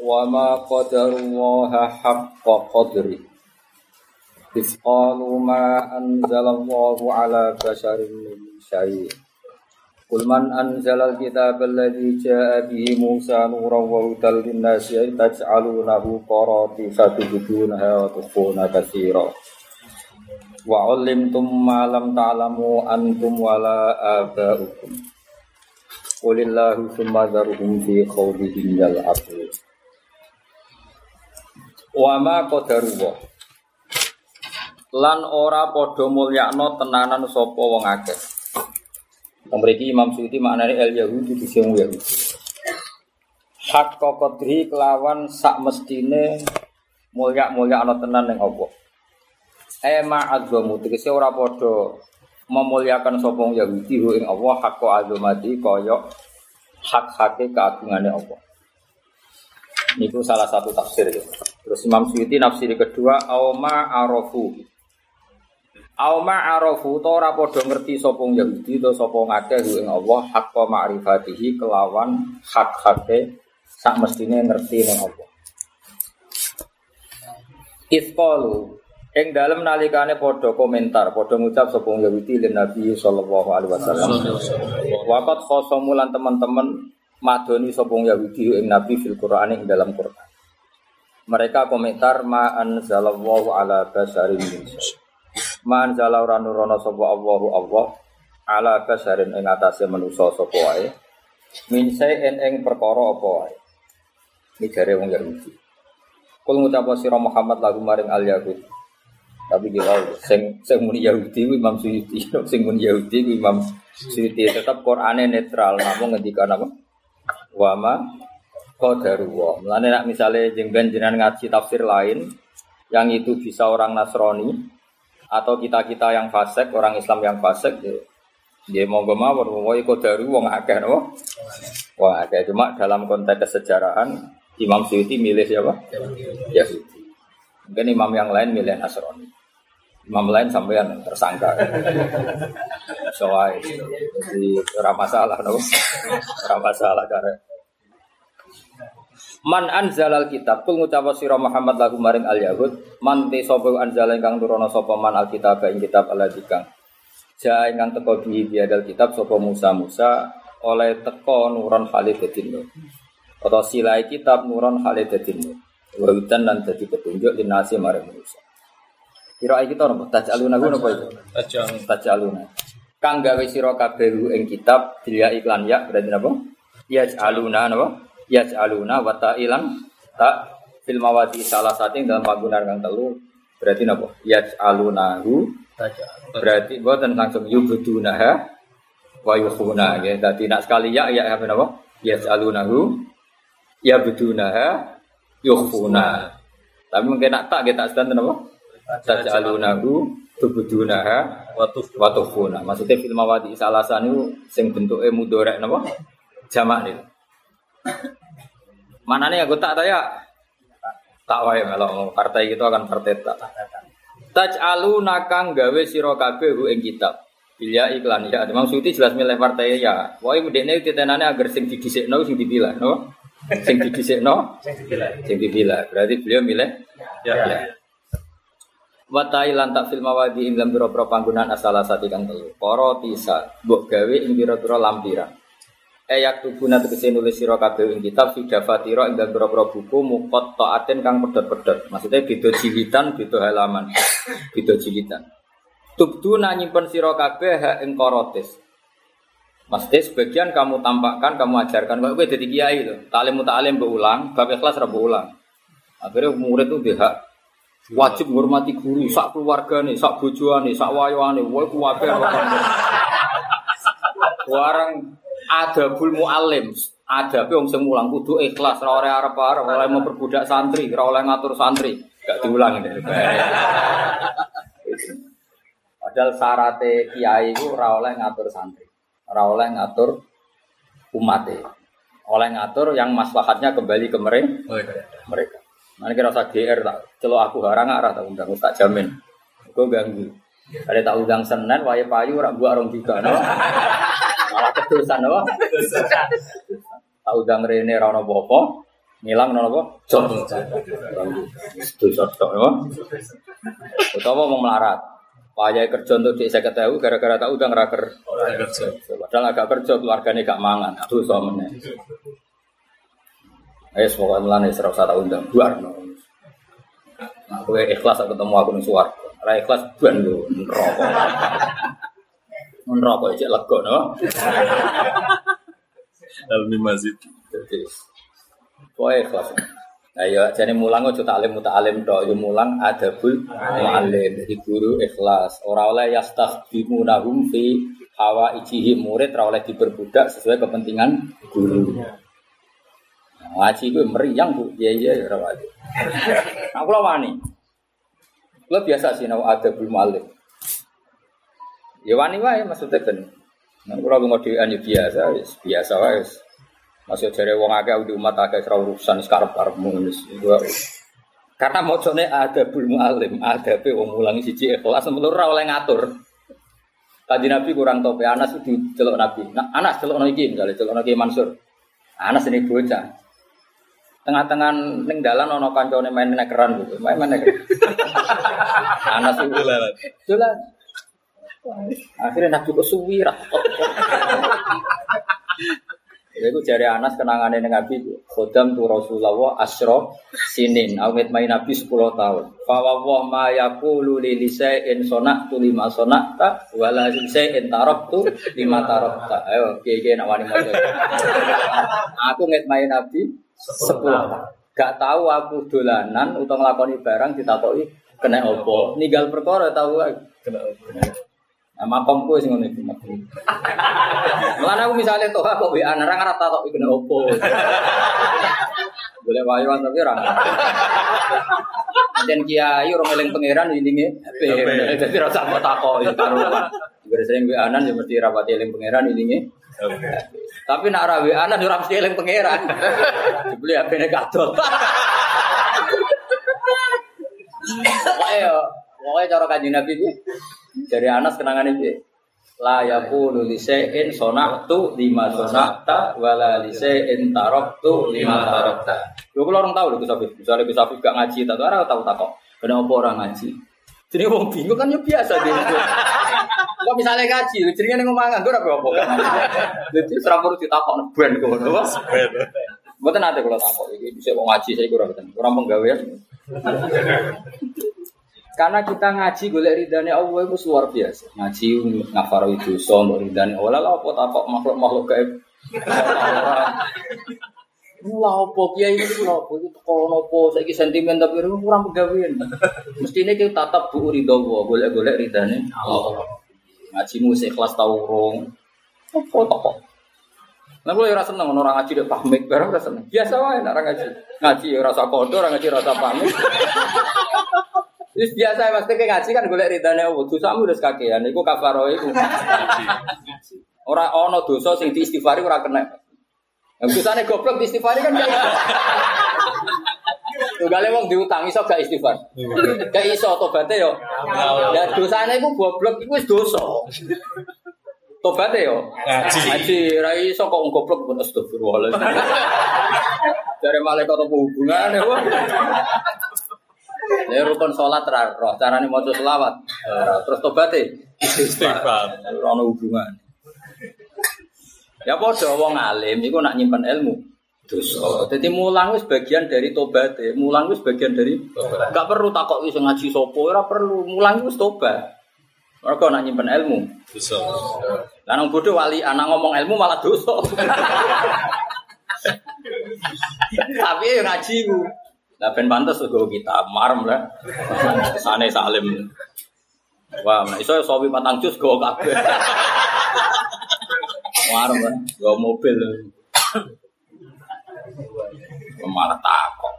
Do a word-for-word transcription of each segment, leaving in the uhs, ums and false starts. wa ma qadarullaha haqqa qadri idh qalu ma anzalallahu ala basharin min syai' qul man anzalal kitaba alladhi jaa'a bihi Musa nuran wa hudan linnasi taj'alunahu qaratifan tubdunaha wa tukhfuna katsiran wa 'allimtum ma lam ta'lamu antum wala aba'ukum qulillahu tsumma dharuhum fi qawlihim yal'abun wa ma qadarullah lan ora padha mulyakno tenanan sapa wong akeh. Mriki Imam Suyuti maknane al yahudi disemu yahudi. Hak qadri kelawan sak mestine mulyak-mulyakno tenan ning apa? Ema azzamu tegese ora padha memuliakan sapa wong Yahudi hu ing Allah hak azumati kaya hak-hake keagungane Allah. Niku salah satu tafsir ya. Terus Imam Suyuti nafsir kedua au ma arafu. Au ma arafu ta ora padha ngerti sapa wong Yahudi ta sapa ngakeh hu ing Allah hak ma'rifatihi kelawan hak-hake sak mestine ngerti ning Allah. Isqalu ing dalem nalikane padha komentar, padha ngucap sapa Yahudi lin Nabi sallallahu alaihi wasallam. Waqat khosomu lan teman-teman madoni sapa Yahudi ing Nabi fil Qur'an ing dalam Qur'an. Mereka komentar ma anzalallahu ala basharin min syai'. Ma anzala ranurana sapa Allahu Allah ala basharin ing atase manusa sapa wae. Min syai'in ing perkara apa wae. Iki jare wong Yahudi. Kul ngucap sira Muhammad lagu maring al-Yahudi. Tapi kalau sing sing muni Yahudi kuwi Imam Suyuti, sing muni Yahudi kuwi Imam Suyuti tetap Qur'ane netral, namung ngendikan apa? Wa ma qadarullah. Mulane nek misale jenengan jenengan ngaji tafsir lain yang itu bisa orang Nasrani atau kita-kita yang fasik, orang Islam yang fasik ya nggih monggo mawon wae qadarullah wong akeh apa? Wah, akeh cuma dalam konteks kesejarahan Imam Suyuti milih siapa? Yahudi. Mungkin imam yang lain milih Nasrani. Imam lain sampean tersangka. Soai. Jadi ora masalah no. Ora masalah kare. Man anzalal kitab tu ngucapo sira Muhammad lagu maring al-Yahud, man te sapa anzala ingkang nurono sapa man al-kitab ing kitab al-Dikang. Ja ingkang teko bi biadal kitab sapa Musa Musa oleh teko nuron Khalidatin. Atau silai kitab nuron Khalidatin. Waritan lan dadi petunjuk dinasi marang manusia. Kira iki to napa tajaluna napa itu? Tajalun tajaluna. Kang gawe sira kabeh ing kitab dilia iklan ya berarti napa? Yajaluna napa? Yajaluna wa ta'ilan ta fil mawadi salah sating dalam panggunaan kang telu berarti napa? Yajalunahu tajalun. Berarti boten langsung yubudunaha wa yukhuna ya. Dadi nak sekali ya ya napa? Yajalunahu yabudunaha yukhuna. Tapi mungkin nak tak kita sedang apa? Tajalunahu tubudunaha wa tukhuna. Maksudnya fil mawadi salasan niku sing bentuke mudhorek napa? Jamak niku. Manane aku tak taya? Tak wae kalau partai kita akan partai tak. Tajaluna kang gawe sira kabeh ing kitab. Bilya iklan ya. Maksudnya jelas milih partai ya. Wae mendekne titenane agar sing didhisikno sing dipilih napa? Sing dibisikno sing dipilih sing dipilih berarti beliau milih ya ya wa ta'ilan tak fil mawadi ing dalam biro-biro panggunaan asala satikang telu para tisa mbok gawe ing biro-biro lampiran ayak tubuna tegese nulis sira kabeh ing kitab fidafatira ing dalam biro-biro buku muqatta'atin kang pedhot-pedhot maksudnya beda jilidan beda halaman beda jilidan tubduna nyimpen sira kabeh ing korotis. Maksudnya sebagian kamu tampakkan, kamu ajarkan. Kalau gue jadi kiai loh, ta'alim muta'alim berulang, bab ikhlas rada berulang. Akhirnya murid itu berhak wajib menghormati guru, sak keluarga nih, sak bojoan nih, sak wayoan nih. Wah, kuwabe. Warang adabul mu'alim, adabe wong sing mulang kudu ikhlas, ora oleh arep-arep, ora oleh memperbudak santri, ora oleh ngatur santri. Gak diulang ini. Padahal syarate kiai itu ora oleh ngatur santri. Ora oleh ngatur umate. Oleh ngatur yang maslahatnya kembali ke mereka. Mane kira usah G R tak celok aku harang arah tak undang tak jamin. Engko ganggu. Ada tak undang Senin wae payu ora mbok arung tiga no. Malah kedusan no. Tak undang rene ora ono apa-apa. Ngilang nopo? Jodoh. Dosa tok ya. Utawa wong melarat. Payah kerja untuk saya ketahui gara-gara tahu udah ngeraker. Padahal agak kerja keluargane gak mangan. Dosa meneh. Ayo semoga melane serap sata undang buar. Nah, aku ikhlas ketemu aku ning suwar. Ora ikhlas ban lho neraka. Neraka iki lega no. Dalem masjid. Koe ikhlas. Ayo jane mulang aja taklim muta'alim tok yo mulang adabul muallim di guru ikhlas. Ora oleh yastaghfimunahum fi hawaijihim murid ora oleh diperbudak sesuai kepentingan guru. Ngaji gue meriang bu, iya iya rawat. Aku lawani. Lo biasa sih nawa ada belum alim. Ya wani wae maksudnya kan. Aku lagu ngodean biasa, biasa wae. Masih cari wong agak udah umat agak serawat urusan sekarang parmus. Karena maksudnya ada belum alim, ada pe wong mulang siji kelas menurut rawa oleh ngatur. Tadi Nabi kurang tope Anas itu celok Nabi. Nah, Anas celok niki misalnya celok niki Mansur. Anas ini bocah. Tengah-tengah ning dalan ana kancane main nekeran gitu. Main main nekeran. Anas iku lalat. Dolan. Akhire nak cukup suwi ra. Iku jare Anas kenangane ning Nabi ku. Khodam tu Rasulullah asra sinin. Awit main Nabi sepuluh tahun. Fa wa ma yaqulu li lisa'in sonatu lima sonata wa la lisa'in taraktu lima tarakta. Ayo kiye-kiye nak wani maca. Aku ngit main Nabi sepuluh. Gak tahu aku dolanan atau ngelakoni barang ditakoki kena opo. Ninggal perkara tahu kena opo. Ama pampu sing ngene iki. Lah aku misale toh kok W A nang ora takoki kena opo. Boleh wae wae tapi ora. Dan kiai ora meling pangeran ilinge H P. Dadi ora usah takoki karuan. Gara sering W A nan ya mesti rapati eling pangeran ilinge. Tapi nak rawe anak ora mesti eling pangeran. Dibeli H P-ne kadol. Ayo, wae cara Kanjeng Nabi iki. Dari Anas kenangane piye? La yaqulu lisa'in sona'tu lima sona'ta wala lisa'in taraktu lima tarakta. Lho kula orang tahu lho Gus Safi. Misale Gus Safi gak ngaji ta ora tahu takok. Kenapa ora ngaji? Jadi wong bingung kan yo biasa dhewe. Kok misalnya kaji, jenenge ning omangan ora apa-apa. Dadi ora perlu ditakokno ben kok. Mboten ate kula takok iki dhisik wong ngaji saiki ora mboten. Ora penggawean. Karena kita ngaji golek ridane Allah iku luar biasa. Ngaji ngafaro dosa mbok ridane Allah lha apa takok makhluk-makhluk gaib. Lha opo kiai iki lho opo iki teko nopo saiki sentimen tapi ora penggawean. Mestine ki tatap bu ridho golek-golek ridane Allah. Ngajimu seikhlas tau urung. Apa kok? Lah kok ora seneng ono orang ngaji nek pamit bareng ora seneng. Biasa wae nek orang ngaji. Ngaji ora usah kodo, ora ngaji ora usah pamit. Wis biasa wae mesti ngaji kan golek ridane Allah. Dosamu wis kakean iku kafaroe iku. Ora ana dosa sing diistighfari ora kena. Lah dosane goblok diistighfari kan. Tunggale wong diutang iso gak istighfar. Gak iso tobaté yo. Ya dosane iku goblok iku wis dosa. Tobaté yo. Ngaji. Ngaji ra iso kok goblok ben astagfirullah. Jare malaikat apa hubungane wong. Nek rukun salat ra roh, carane maca selawat. Terus tobaté istighfar. Ora ono hubungane. Ya padha wong alim iku nak nyimpen ilmu. Dosa. Dadi mulang wis bagian dari tobat. Mulang wis bagian dari tobat. Enggak perlu takok wis ngaji sapa, ora perlu. Mulang wis tobat. Mergo nak nyimpen ilmu. Dosa. Lah nang bodho wali anak ngomong ilmu malah dosa. Tapi yo ngaji ku. Lah ben pantes uga kita marem lah. Sane salim. Wah, iso sawi patang jus go kabeh. Marem kan, go mobil. Malah takok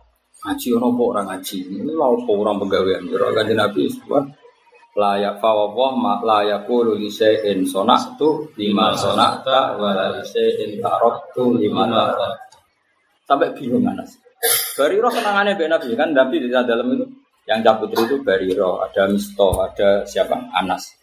ngaji ono apa ora ngaji lha apa ora penggawean karo Kanjeng Nabi sebuah layak fawwah ma layaqulu lisa'in sonatu lima sonata wa lisa'in taraktu lima tarak sampai bingung Anas Bariro senangane mbek Nabi kan Nabi di dalam itu yang caputri itu Bariro ada Mistoh ada siapa Anas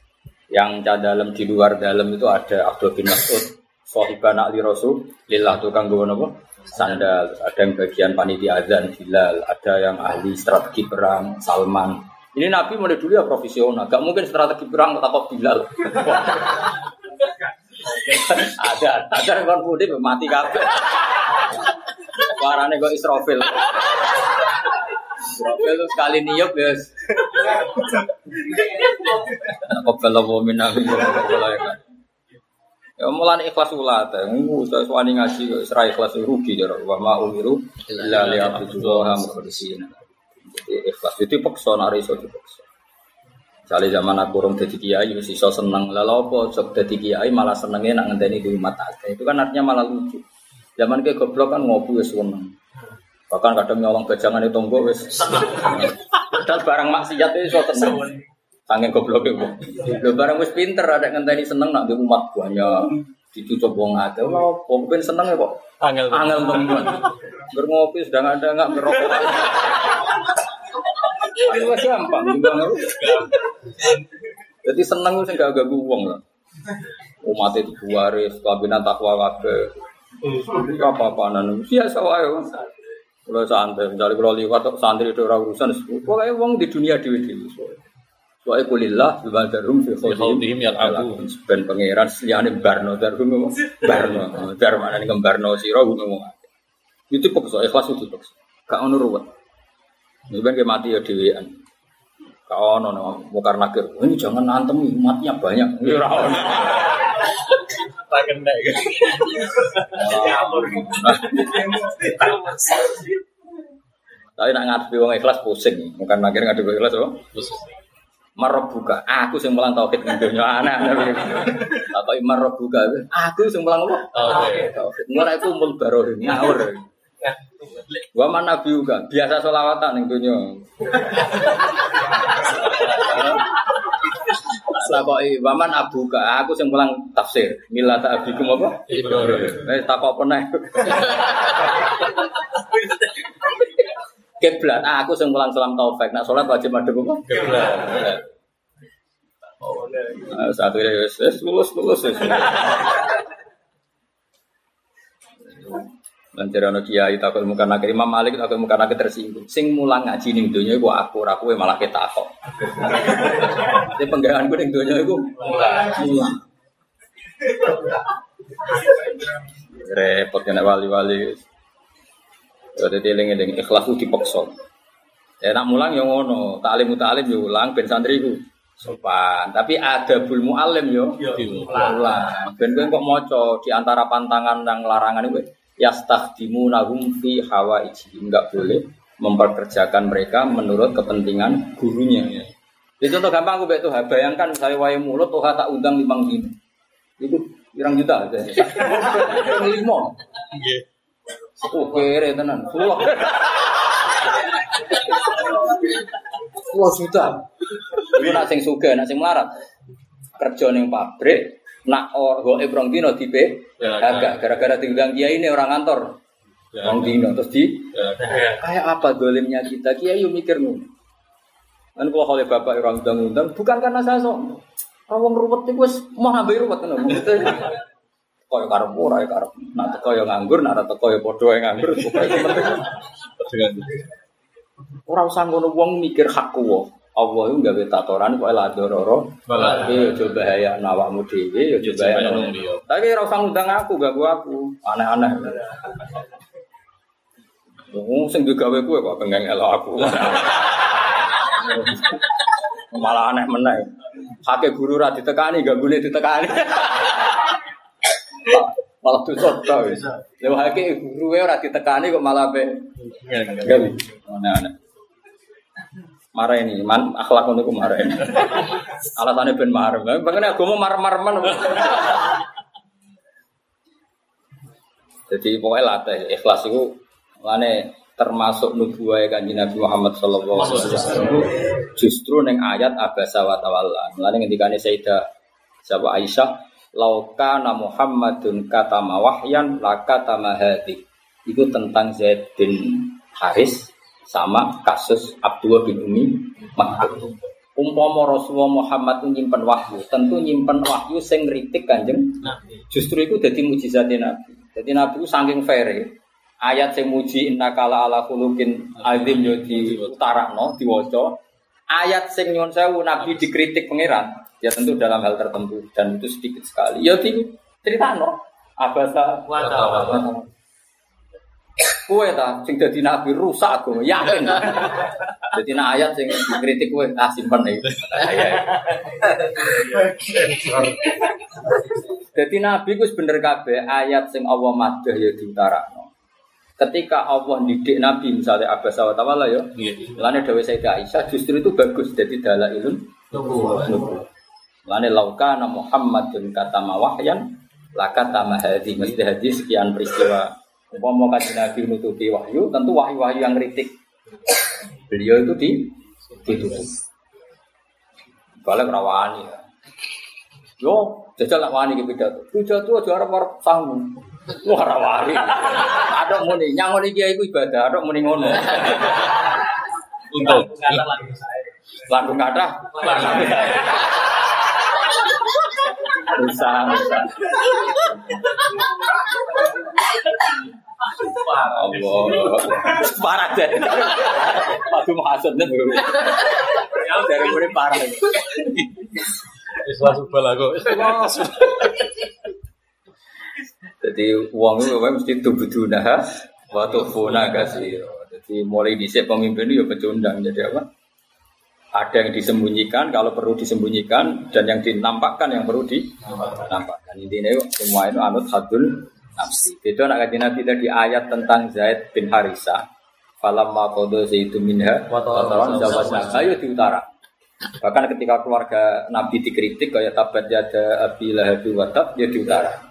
yang dalam di luar dalam itu ada Abdul bin Mas'ud Sohiban Ali Rasul lillah tukang gowo napa sandal, ada yang bagian panitia azan Hilal, ada yang ahli strategi perang Salman. Ini Nabi mulai dulu ya profesional, gak mungkin strategi perang tetap Bilal. ada, ada yang kan budi mati kabeh. Warane kok Israfil. Israfil itu sekali niup ya. Qobala wa minna billahi. Ya mulane ikhlas ulah ta. Ngono sewani ngaji kok ora ikhlas rugi jare. Wa ma umiru illa liya'budullaha mukhlisina. Ikhlas itu paksa nari iso dipaksa. Sale zaman aku urung dadi kiai wis iso seneng. Lah lha opo sok dadi kiai malah senenge nak ngenteni di umat akeh. Itu kan artinya malah lucu. Zaman ke goblok kan ngopo wis seneng. Bahkan kadang nyolong bajangane tangga wis seneng. Padahal barang maksiat iso seneng. Tangan goblok ya, bu. Lo barang wis pinter, ada ngenteni seneng nak di umat banyak dicucuk wong ada. Lo pokoknya seneng ya, bu. Angel, angel teman. Berkopi sedang ada nggak berokok. Ini mah gampang, gampang. Jadi seneng itu nggak agak guwong lah. Umat itu waris, kabinan takwa wabe. Apa-apaan itu biasa wae. Kalau santri, dari kalau liwat santri itu orang urusan. Pokoknya uang di dunia dewi-dewi. Wa qulillah bi badarum fi khawdihim ya aku ben pangeran siyane barno darung barno darmane ngembarno sira ngono iki pokso ikhlas itu pokso gak ono ruwet ben ge mati ya dhewean gak ono mukar nakir ini jangan antem umatnya banyak ya ora ono tak kena ya amur tapi nak ngadepi wong ikhlas pusing mukar nakir ngadepi ikhlas apa Marbuka, aku sing mulang tauhid ning donya ana. Apa marbuka? Aku sing mulang apa? Tauhid. Ora iku mul baroh ngawur. Wa man nabiuka, biasa selawatan ning donya. Sabai wa man abuka, aku sing mulang tafsir. Milata abikum apa? Ibrahim. Wis takok peneh. Keblat, ah, aku sering pulang salam taufik. Nak sholat wajib ada apa? Keblat. Oh, nah, satu ya, lulus, lulus. Lancaran kiai takut muka nakir Imam Malik takut muka nakir tersinggung. Sing mulang ngaji ning donya iku aku, aku malah ketakok. Dadi penggaweanku ning donya iku mulang. Repot nek wali-wali. Jadi teling-teling ikhlas itu dipaksa. Enak mulang yang ngono, taklim taklim yo ulang ben santriku sopan. Tapi ada bulmu alim yo ulang. Ben kowe kok maca di antara pantangan dan larangan itu yastahdimunahum fi hawaiji. Enggak boleh memperkerjakan mereka menurut kepentingan gurunya. Ya. Jadi contoh gampang aku mbek tuh bayangkan saya wae mulut tuh tak undang limang dino. Itu pirang juta aja. Limo. Nggih. Oh, kere tenan. Puluh. Puluh juta. Iku nak sing sugih, nak sing melarat. Kerja ning pabrik, nak orgoe prong dino dipe. Agak gara-gara diundang kiai ini orang kantor. Prong dino terus di. Kayak apa dolimnya kita? Kiai yo mikir ngono. Kan kula oleh bapak orang undang-undang, bukan karena saya sok. Wong ruwet iku wis mah ambek ruwet tenan. Kau yang karep ora ya karep, nak teko yang nganggur, nak teko yang bodoh yang nganggur. Orang sanggono wong mikir hakku, Allah itu nggak betatoran, kau eladororo. Iya, coba bahaya nawakmu dewi, iya coba bahaya nong dia. Tapi orang sanggudang aku, gak gua aku, aneh-aneh. Wong sing digawe gue kok pengen elok aku. Malah aneh meneh. Hake guru ra ditekani, gak boleh ditekani. Malah tuh soto wis. Lha iki guru e ora ditekani kok malah pe. Gawe. Ana-ana. Mareni, man akhlak niku mareni. Alasane ben marem. Bangane agama marem-mareman. Jadi pokoke latih ikhlas iku lane termasuk nubuwae Kanjeng Nabi Muhammad sallallahu alaihi wasallam. Justru ning ayat abasa wa tawalla. Mulane ngendikane Sayyidah Jawa Aisyah Laukana Muhammadun katama wahyan lakatama hati. Itu tentang Zaid bin Haris sama kasus Abdullah bin Umi Maktum. Umpama Rasulullah Muhammad nyimpen wahyu, tentu nyimpen wahyu sing ngritik Kanjeng Nabi. Justru itu dadi mujizate Nabi. Dadi Nabi ku saking fair. ayat sing muji innakala ala khuluqin azim yo diutarakno diwaca. Ayat sing nyuwun sewu nabi dikritik pangeran, ya tentu dalam hal tertentu dan itu sedikit sekali. Ya dicritakno abasa wa ta'ala. Kowe ta sing dadi nabi rusak agama, yakin. Dadi nek ayat sing dikritik kowe ah simpen iki. Dadi nabi ku bener kabeh ayat sing Allah madhah ya diutarakno. Ketika Allah didik Nabi misalnya Abbas wa Ta'ala ya. Lane dhewe Sayyidah Aisyah justru itu bagus dadi dalailun nubuwah. Lane laukana Muhammadun katama wahyan lakatama hadhi mesti hadis sekian peristiwa. Umpama kanjeng Nabi nututi wahyu tentu wahyu-wahyu yang kritik. Beliau itu di ditutup. Kalau rawani ya. Yo, jajal rawani ki pidato. Pidato aja arep-arep sahmu. Wah rawari. Adok muni nyang ngene iki iku ibadah, adok muni ngono. Untung. Lagu kathah. Usah. Allah. Parah deh. Padu hasadne. Ya dari muni parah. Wis wae balago. Jadi uang itu mesti tubuh-tubuh waktu fona kasih. Jadi mulai dicek pemimpin itu ya pecundang. Jadi apa? Ada yang disembunyikan, kalau perlu disembunyikan, dan yang dinampakkan yang perlu dinampakkan. Intinya semua itu anut hadul nafsi. Itu anak kajian kita di ayat tentang Zaid bin Harisa. Falamma qadha Zaidun minha wa tawaran zawajna. Ayo di utara. Bahkan ketika keluarga Nabi dikritik kayak tabat yada abi lahabi watab ya di utara.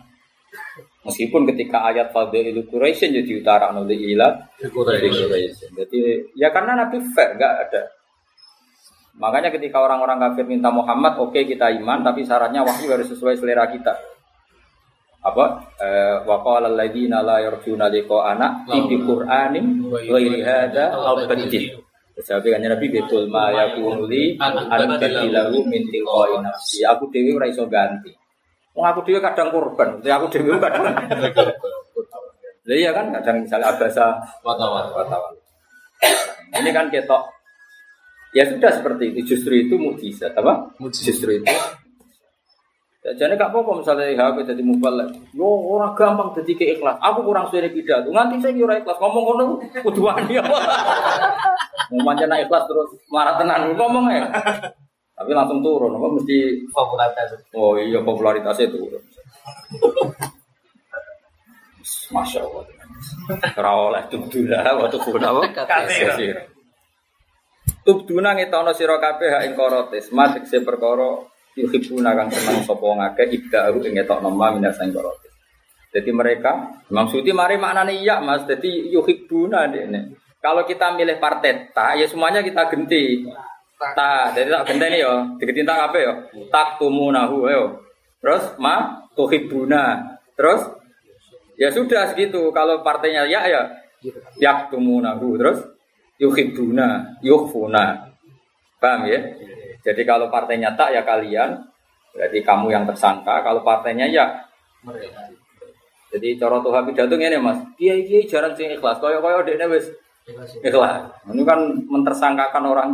Meskipun ketika ayat fadhilul Quraisy jadi utara oleh ilah Quraisy. Jadi ya karena Nabi fair enggak ada. Makanya ketika orang-orang kafir minta Muhammad, oke okay, kita iman tapi syaratnya wahyu harus sesuai selera kita. Apa? Wa qala alladziina la yarjuna liqa'ana bi Qur'anin ghairi hadza aw badil. Sebab Nabi betul ma yaqulu li al-badilu min tilqa'i nafsi. Aku dhewe ora iso ganti. Wong aku dhewe kadang korban, tapi aku dhewe kadang. Lah iya kan kadang misalnya abasa watawan-watawan. Ini kan ketok. Ya sudah seperti itu, justru itu mukjizat, apa? Justru itu. Jadi gak apa-apa misalnya H P dadi mubalek. Yo ora gampang dadi ikhlas. Aku kurang suwene pidato. Nganti saya ora ikhlas ngomong ngono kudu wani apa. Wong pancen ikhlas terus marah tenan ngomong ae. Tapi langsung turun, apa mesti popularitas. Oh iya popularitasnya turun. Masya Allah. Rawalah tubduna waktu kuna kasir. Tubduna ngetono sira kabeh ha ing korotis, matekse perkara yuhibuna kang seneng sapa ngakeh ibda'u ing ngetokno min sang korotis. Dadi mereka maksudi mari maknane iya Mas, dadi yuhibuna dene. Kalau kita milih partai ta ya semuanya kita genti. Ta, jadi tak genteni yo, digetinta kabeh yo. Tak tumunahu yo. Terus ma tuhibuna. Terus ya sudah segitu. Kalau partainya ya ya yak tumunahu. Terus yuhibuna, yuhfuna. Paham ya? Jadi kalau partainya tak ya kalian, berarti kamu yang tersangka. Kalau partainya ya mereka. Jadi cara Tuhan pidato ngene Mas. Kiai-kiai jarang sing ikhlas. Kaya-kaya dekne wis ikhlas. Ini kan mentersangkakan orang.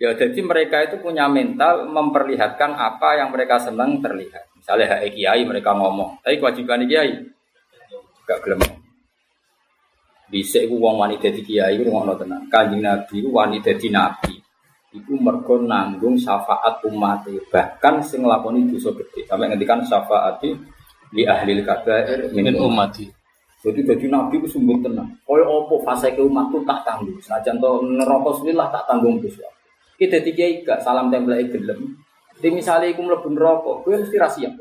Ya, jadi mereka itu punya mental memperlihatkan apa yang mereka senang terlihat. Misalnya H E Kiai mereka ngomong, tapi kewajiban Kiai gak gelem. Bisa itu wong wani dadi Kiai itu ngono tenan. Kanjeng Nabi itu wani dadi Nabi. Iku mergo nanggung syafaat umat. Bahkan sing nglakoni dosa gedhe. Sampai ngendikan syafaati li ahlil kabair min ummati. Jadi jadi nabi ku sumbung tenang. Koyo opo fase ke umatku tak tanggung. Sajan to neraka sinilah tak tanggung wis. Ki dadi kiai gak salam temblake gelem. Di misale iku mlebu neraka, kowe mesti ra siap.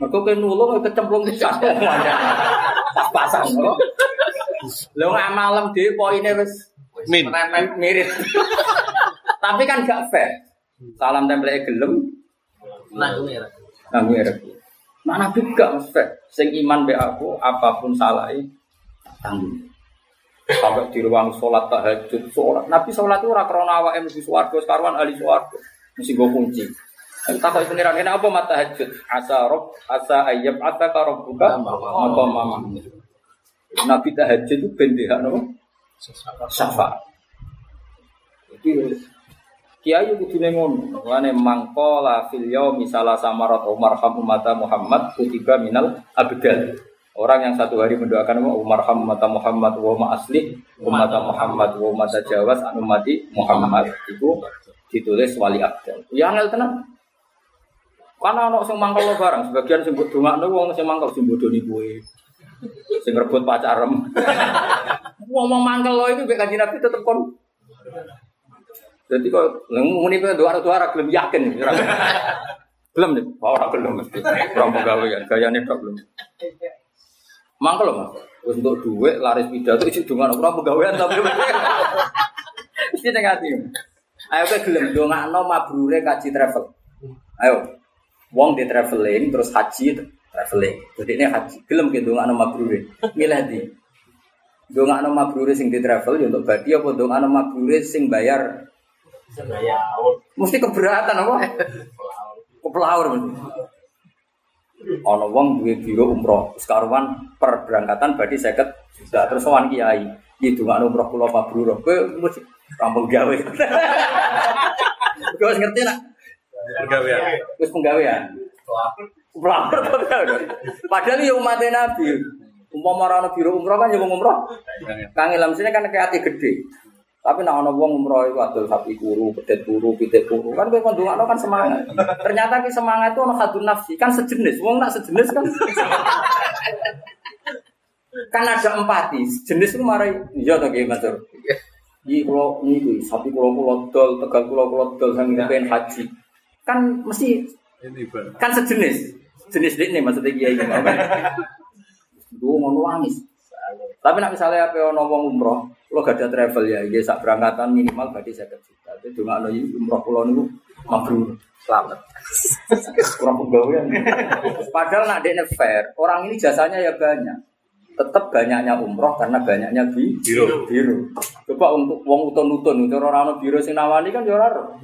Mergo kowe nulung kecemplung dicak. Tak pasang lho. Lho ngamalem dhewe poine wis menet mirip. Tapi kan gak fair. Salam temblake gelem. Nanggung ya. Nanggung ya. Mana juga mustahil. Sing iman be aku apapun salahnya tanggung. Sampai di ruang sholat tahajud sholat. Nabi sholat itu rakrona awam lebih suwargo. Sekarang ahli suwargo mesti gue kunci. Takoi pengiran kene apa mata tahajud? Asa rob asa ayyab asa ka rabbuka maqamam. Nabi tahajud itu bendehan apa? Safa. Iki kiai kudune ngono, lane mangkola fil yaumi salasa marat Umar hamata Muhammad kutiba minal abdal. Orang yang satu hari mendoakan Umar Hamata Muhammad wa ma asli Umata Muhammad wa ma tajawaz an ummati Muhammad itu ditulis wali abdal. Ya angel tenan. Karena ana sing mangkal barang, sebagian sing mbok dongakno wong sing mangkal sing bodoni kuwe. Sing rebut pacarem. Wong mangkal lho iku mek Kanjeng Nabi tetep kon. Dadi kok muni kok doa-doa gelem yakin. Gelem nek ora gelem mesti. Ora pegawean gayane tok gelem. Mangkel Mas. Untuk duit laris pidato isi dongan ora pegawean tapi mesti nang ati. Ayo kowe gelem ndongakno mabrure kaji travel. Ayo. Wong di traveling terus haji traveling. Jadi ini haji gelem ki ndongakno mabrure. Milih ndi? Ndongakno mabrure sing di travel ya untuk badi apa ndongakno mabrure sing bayar sembayar. Mesti keberatan apa? Kepelaur. Ana wong duwe biro umroh, sekaruan perberangkatan berarti seket juta. Terus sowan kiai, "Ki doa umroh kula mabrur." Kowe mesti rampung gawe. Kowe wis ngerti nak? Gawean. Wis penggawean. Pelapor to ora. Padahal ya umat Nabi. Umpama ana biro umroh kan ya wong umroh. Kang Ilham sini kan keati gede. Tapi nak ana wong umroh iku adol sapi kuru, pedet kuru, pitik kuru. Kan kowe kondongakno kan semangat. Ternyata ki semangat itu ana hadun nafsi, kan sejenis. Wong nak sejenis kan. Kan ada empati. Sejenis ku marai iya to ki matur. Iki kula niku sapi kula kula dol, tegal kula kula dol sing pengen haji. Kan mesti kan sejenis. Jenis dene maksudnya kiai iki. Duh ngono amis. Tapi nak misalnya apa ana wong umroh lo gak ada travel ya, ya sak berangkatan minimal badi seket juta. Itu cuma lo umroh pulau niku mabrur selamat. Kurang penggawean. Padahal nak dekne fair, orang ini jasanya ya banyak. Tetap banyaknya umroh karena banyaknya biro. Biro. Coba untuk wong utun-utun, untuk orang-orang biro sing nawani kan yo ora ro.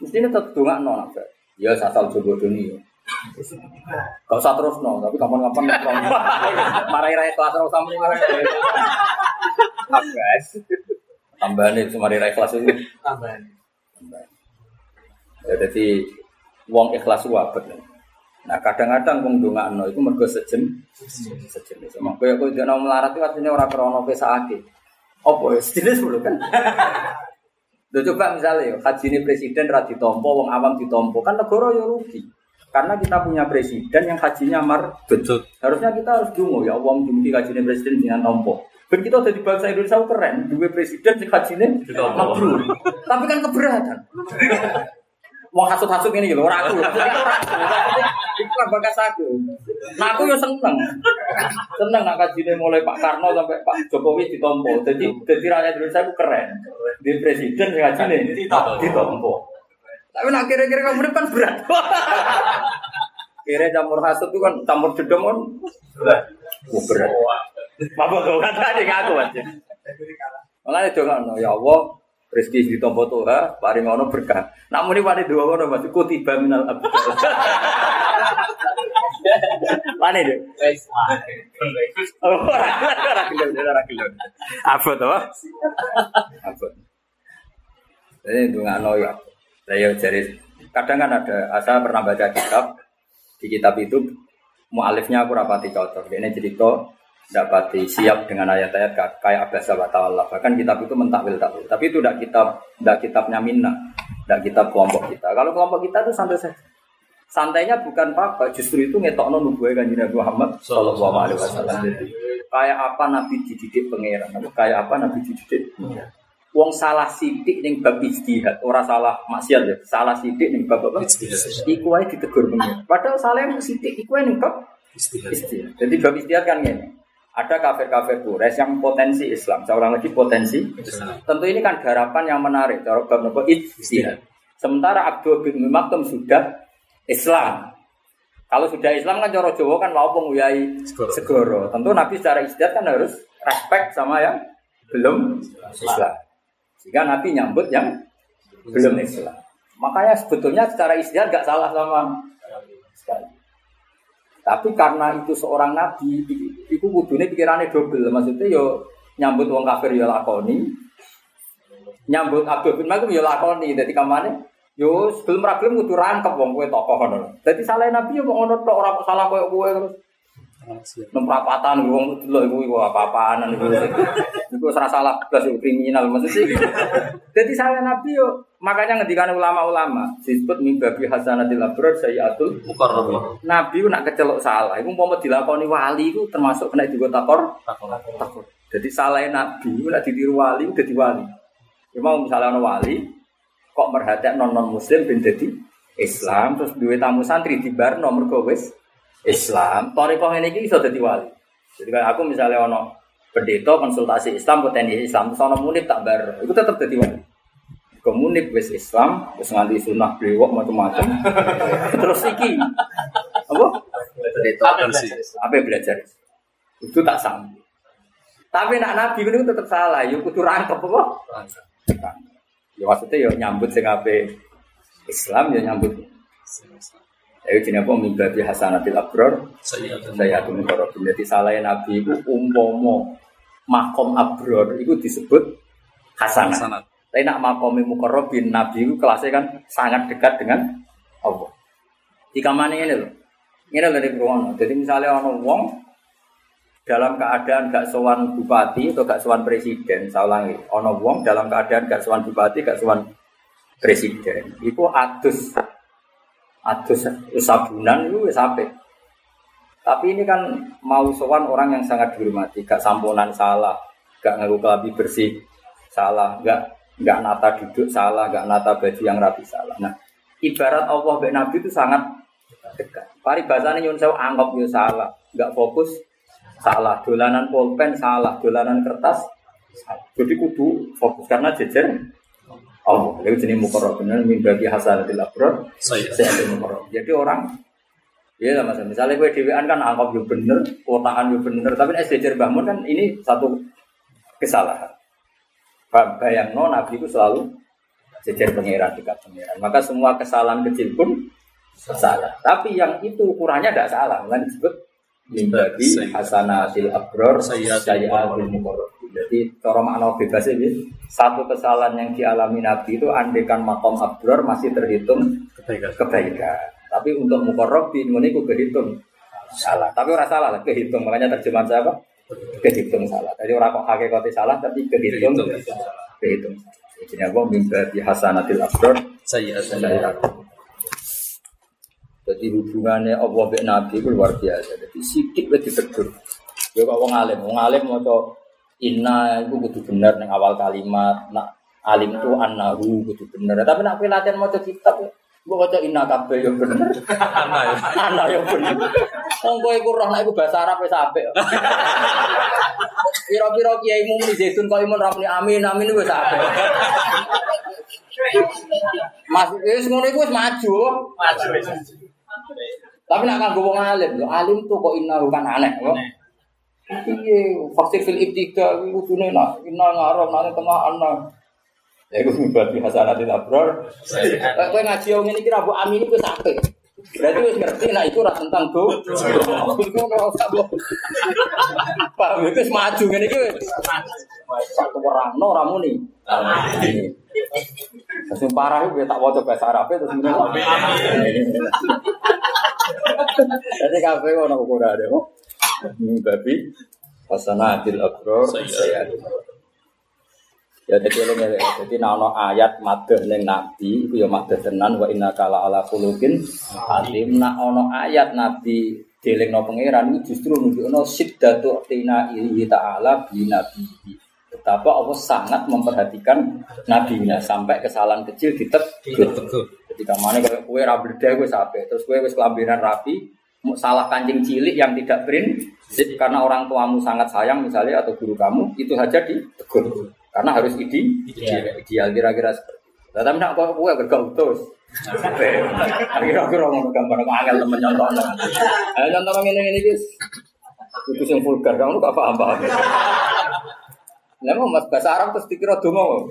Mestine tetep dongakno nak. Ya asal jowo dunia. Gak usah terus no, tapi kapan-kapan marai-rai kelas terus sampe marai. Tambas. Tambahane marai-rai kelas itu tambahan. Ya dadi wong ikhlas wae. Nah, kadang-kadang wong ndongakno iku mergo sejen sejenis. Sampe koyo kowe dene melarat iki artine ora krana kowe saake. Apa jenis lho kan. Lho coba misale hajine presiden ra ditampa wong awam ditampa kan negara yo rugi. Karena kita punya presiden yang hajinya mardut. Harusnya kita harus dungo ya wong dumpi hajine presiden dengan tompo. Ben kita dadi bangsa Indonesia keren, duwe presiden sing hajine mabrur. Tapi kan keberatan. Wong hasut-hasut ngene lho ora aku. Iku bagas aku. Nah aku yo seneng. Seneng nak hajine mulai Pak Karno sampai Pak Jokowi ditompo. Dadi dadi rakyat Indonesia ku keren. Duwe presiden sing hajine ditompo. Tapi nak kira-kira kamu depan berat. Kira campur hasut itu kan campur jedom kan. Berat. Oh, berat. Mabuk kau kata dia ngaku aja. Malah itu kan, ya Allah, rezeki di tombo Tuhan, paling ono berkah. Namun ini paling dua orang masih kutiba minal abdul. Mana itu? Orang kelon, orang kelon. Apa tu? Apa? Ini tu nggak loyo. Saya jadi kadang kan ada asal pernah baca kitab di kitab itu mu'alifnya aku rapati cocok. Ini cerita dapati siap dengan ayat-ayat kayak Abbas Wata'allah. Bahkan kitab itu mentakwil-takwil. Tapi itu tidak kitab tidak kitabnya Minna, tidak kitab kelompok kita. Kalau kelompok kita itu santai saja. Santainya bukan apa-apa, justru itu ngetokno nubuwe Kanjeng Nabi Muhammad sallallahu alaihi wasallam. Kayak apa Nabi dididik pangeran, kayak apa Nabi dididik. Wong salah sithik ning bab ijtihad, ora salah maksiat ya. Salah sithik ning bab apa? Ijtihad. Iku wae ditegur meneh. Padahal salah sithik iku ning bab ijtihad. Jadi bab ijtihad kan ngene. Ada kafir-kafir Quraisy yang potensi Islam, seorang lagi potensi Islam. Tentu ini kan garapan yang menarik cara bab napa ijtihad. Sementara Abdul bin Maktum sudah Islam. Kalau sudah Islam kan cara Jawa kan laupung uyai segoro. Tentu Nabi secara ijtihad kan harus respect sama yang belum Islam. Jika Nabi nyambut yang belum Islam. Makanya sebetulnya secara istihad gak salah sama sekali. Tapi karena itu seorang nabi, itu kudunya pikirannya double. Maksudnya yo nyambut wong kafir yo lakoni, nyambut Abdul bin Maghum yo lakoni. Jadi kamarnya, yo sebelum ragilem kudu rangkep wong kue tokoh. Jadi salah nabi yo mau nonton orang salah kue kue terus. Nemprapatan wong itu loh ibu apa-apaan itu. Itu serasa salah belas kriminal maksudnya. Jadi salah nabi yo. Makanya ngendikan ulama-ulama disebut mimbabi hasanatil abrar sayyatul muqarrabah. Nabi ku nak kecelok salah, iku umpama dilakoni wali iku termasuk kena digo takor takor. Jadi salah nabi ku nak ditiru wali ku dadi wali. Ya mau misalnya ono wali kok merhatekno non muslim ben dadi Islam terus duwe tamu santri dibarno mergo wis Islam. Thariqah ngene iki iso dadi wali. Jadi kalau aku misalnya ono pendeta konsultasi Islam potensi Islam terus ono murid tak bar, iku tetep dadi wali. Komunik wis Islam, wis nganti sunah brewok macam-macam. Terus iki. Apa? Ape belajar. Itu tak sanggup. Tapi nak nabi niku tetep salah, yo kudu rangkep apa? Ya maksudnya yo nyambut sing ape Islam yo nyambut. Ayo jenenge apa mimbabi hasanatil abrar. Saya atun karo dadi salah nabi iku umpama makom abrar iku disebut hasanah. Tapi nak makomi mukarrabin nabi itu kelasnya kan sangat dekat dengan Allah. Jika mana ini loh, ini loh dari Bruno. Jadi misalnya orang wong dalam keadaan gak sowan bupati atau gak sowan presiden, saya ulangi, orang wong dalam keadaan gak sowan bupati, gak sowan presiden, itu atus atus usabunan itu sampai. Tapi ini kan mau sowan orang yang sangat dihormati, gak samponan salah, gak ngaku kelabi bersih salah, gak Enggak nata duduk salah, enggak nata baju yang rapi salah. Nah, ibarat Allah mbek Nabi itu sangat dekat. Paribasane nyuwun sewu anggap yo salah, enggak fokus salah, dolanan pulpen salah, dolanan kertas salah. Jadi kudu fokus karena jejer Allah. Lha jenenge muqarrab bener mimbabi hasanatil abrar. Sayyidul muqarrab. Jadi orang ya lah Mas, misalnya kowe dhewean kan anggap yo bener, kotakan yo bener, tapi nek jejer mbahmu kan ini satu kesalahan. Bayangno nabi itu selalu jejer pengiran, dekat pengiran. Maka semua kesalahan kecil pun salah. Tapi yang itu ukurannya tidak salah. Kan disebut mimbabi hasanatil abrar sayyi'atul muqarrab. Jadi cara makna bebas ini satu kesalahan yang dialami nabi itu andekan maqam abrar masih terhitung kebaikan. kebaikan. Tapi untuk muqarrab ini ku kehitung salah. Tapi ora salah lah kehitung. Makanya terjemahan saya apa? Kehitung salah. Jadi orang kok hakikate salah tapi kehitung kehitung. Jadi apa mimbabi hasanatil abrar sayyi'atul muqarrab. Jadi hubungannya Allah mbek Nabi itu luar biasa. Jadi sithik wis ditegur. Ya kok wong alim, wong alim maca inna iku kudu bener ning awal kalimat. Nak alim tu annahu kudu bener. Tapi nak kowe latihan maca kitab gue kata inna kabeh yo bener, ana yo bener. Wong kowe iku roh nek iku bahasa Arab wis apik. Piro-piro kiaimu muni Zaitun kok imun ramli amin amin wis apik. Mas wis ngono iku wis maju, maju. Tapi nek kanggo wong alim lho, alim tuh kok inna kan aneh lho. Piye fakir fil ibtida iku kudune lah, inna ngarep nang tengah ana. Ya iku mimbabi hasanatil abrar. Lah kowe ngaji yo ngene iki ra mbok amini wis apik. Berarti wis ngerti nek iku ra tentang do. Iku ora usah blok. Pak wis maju ngene iki wis. Satu werangno ora muni. Amin. Sing parah iku tak waca bahasa Arab terus ngene. Jadi kabeh ono ukurane. Mimbabi hasanatil abrar sayyi'atul muqarrab. Ya jadi oleh jadi ana ayat madhah ning nabi iku ya madhah tenan wa innaka la'ala khuluqin alim. Nak ana ayat nabi dilingno pangeran iki justru nunjukno siddatu tina ilahi ta'ala bi nabi. Betapa Allah sangat memperhatikan nabinya sampai kesalahan kecil ditegur. Ketika mane koyo kowe ra bledhe kowe sampe terus kowe wis kelambiran rapi salah kancing cilik yang tidak prinsip karena orang tuamu sangat sayang misalnya atau guru kamu itu saja ditegur. Karena harus ide, ideal, ideal kira-kira seperti itu. Tapi nak kau kau bergak utus. Kira-kira orang gambar angel teman contoh. Ayo contoh orang ini ini guys. Utus yang vulgar, kamu tak apa-apa. Lha mau bahasa Arab terus dikira donga.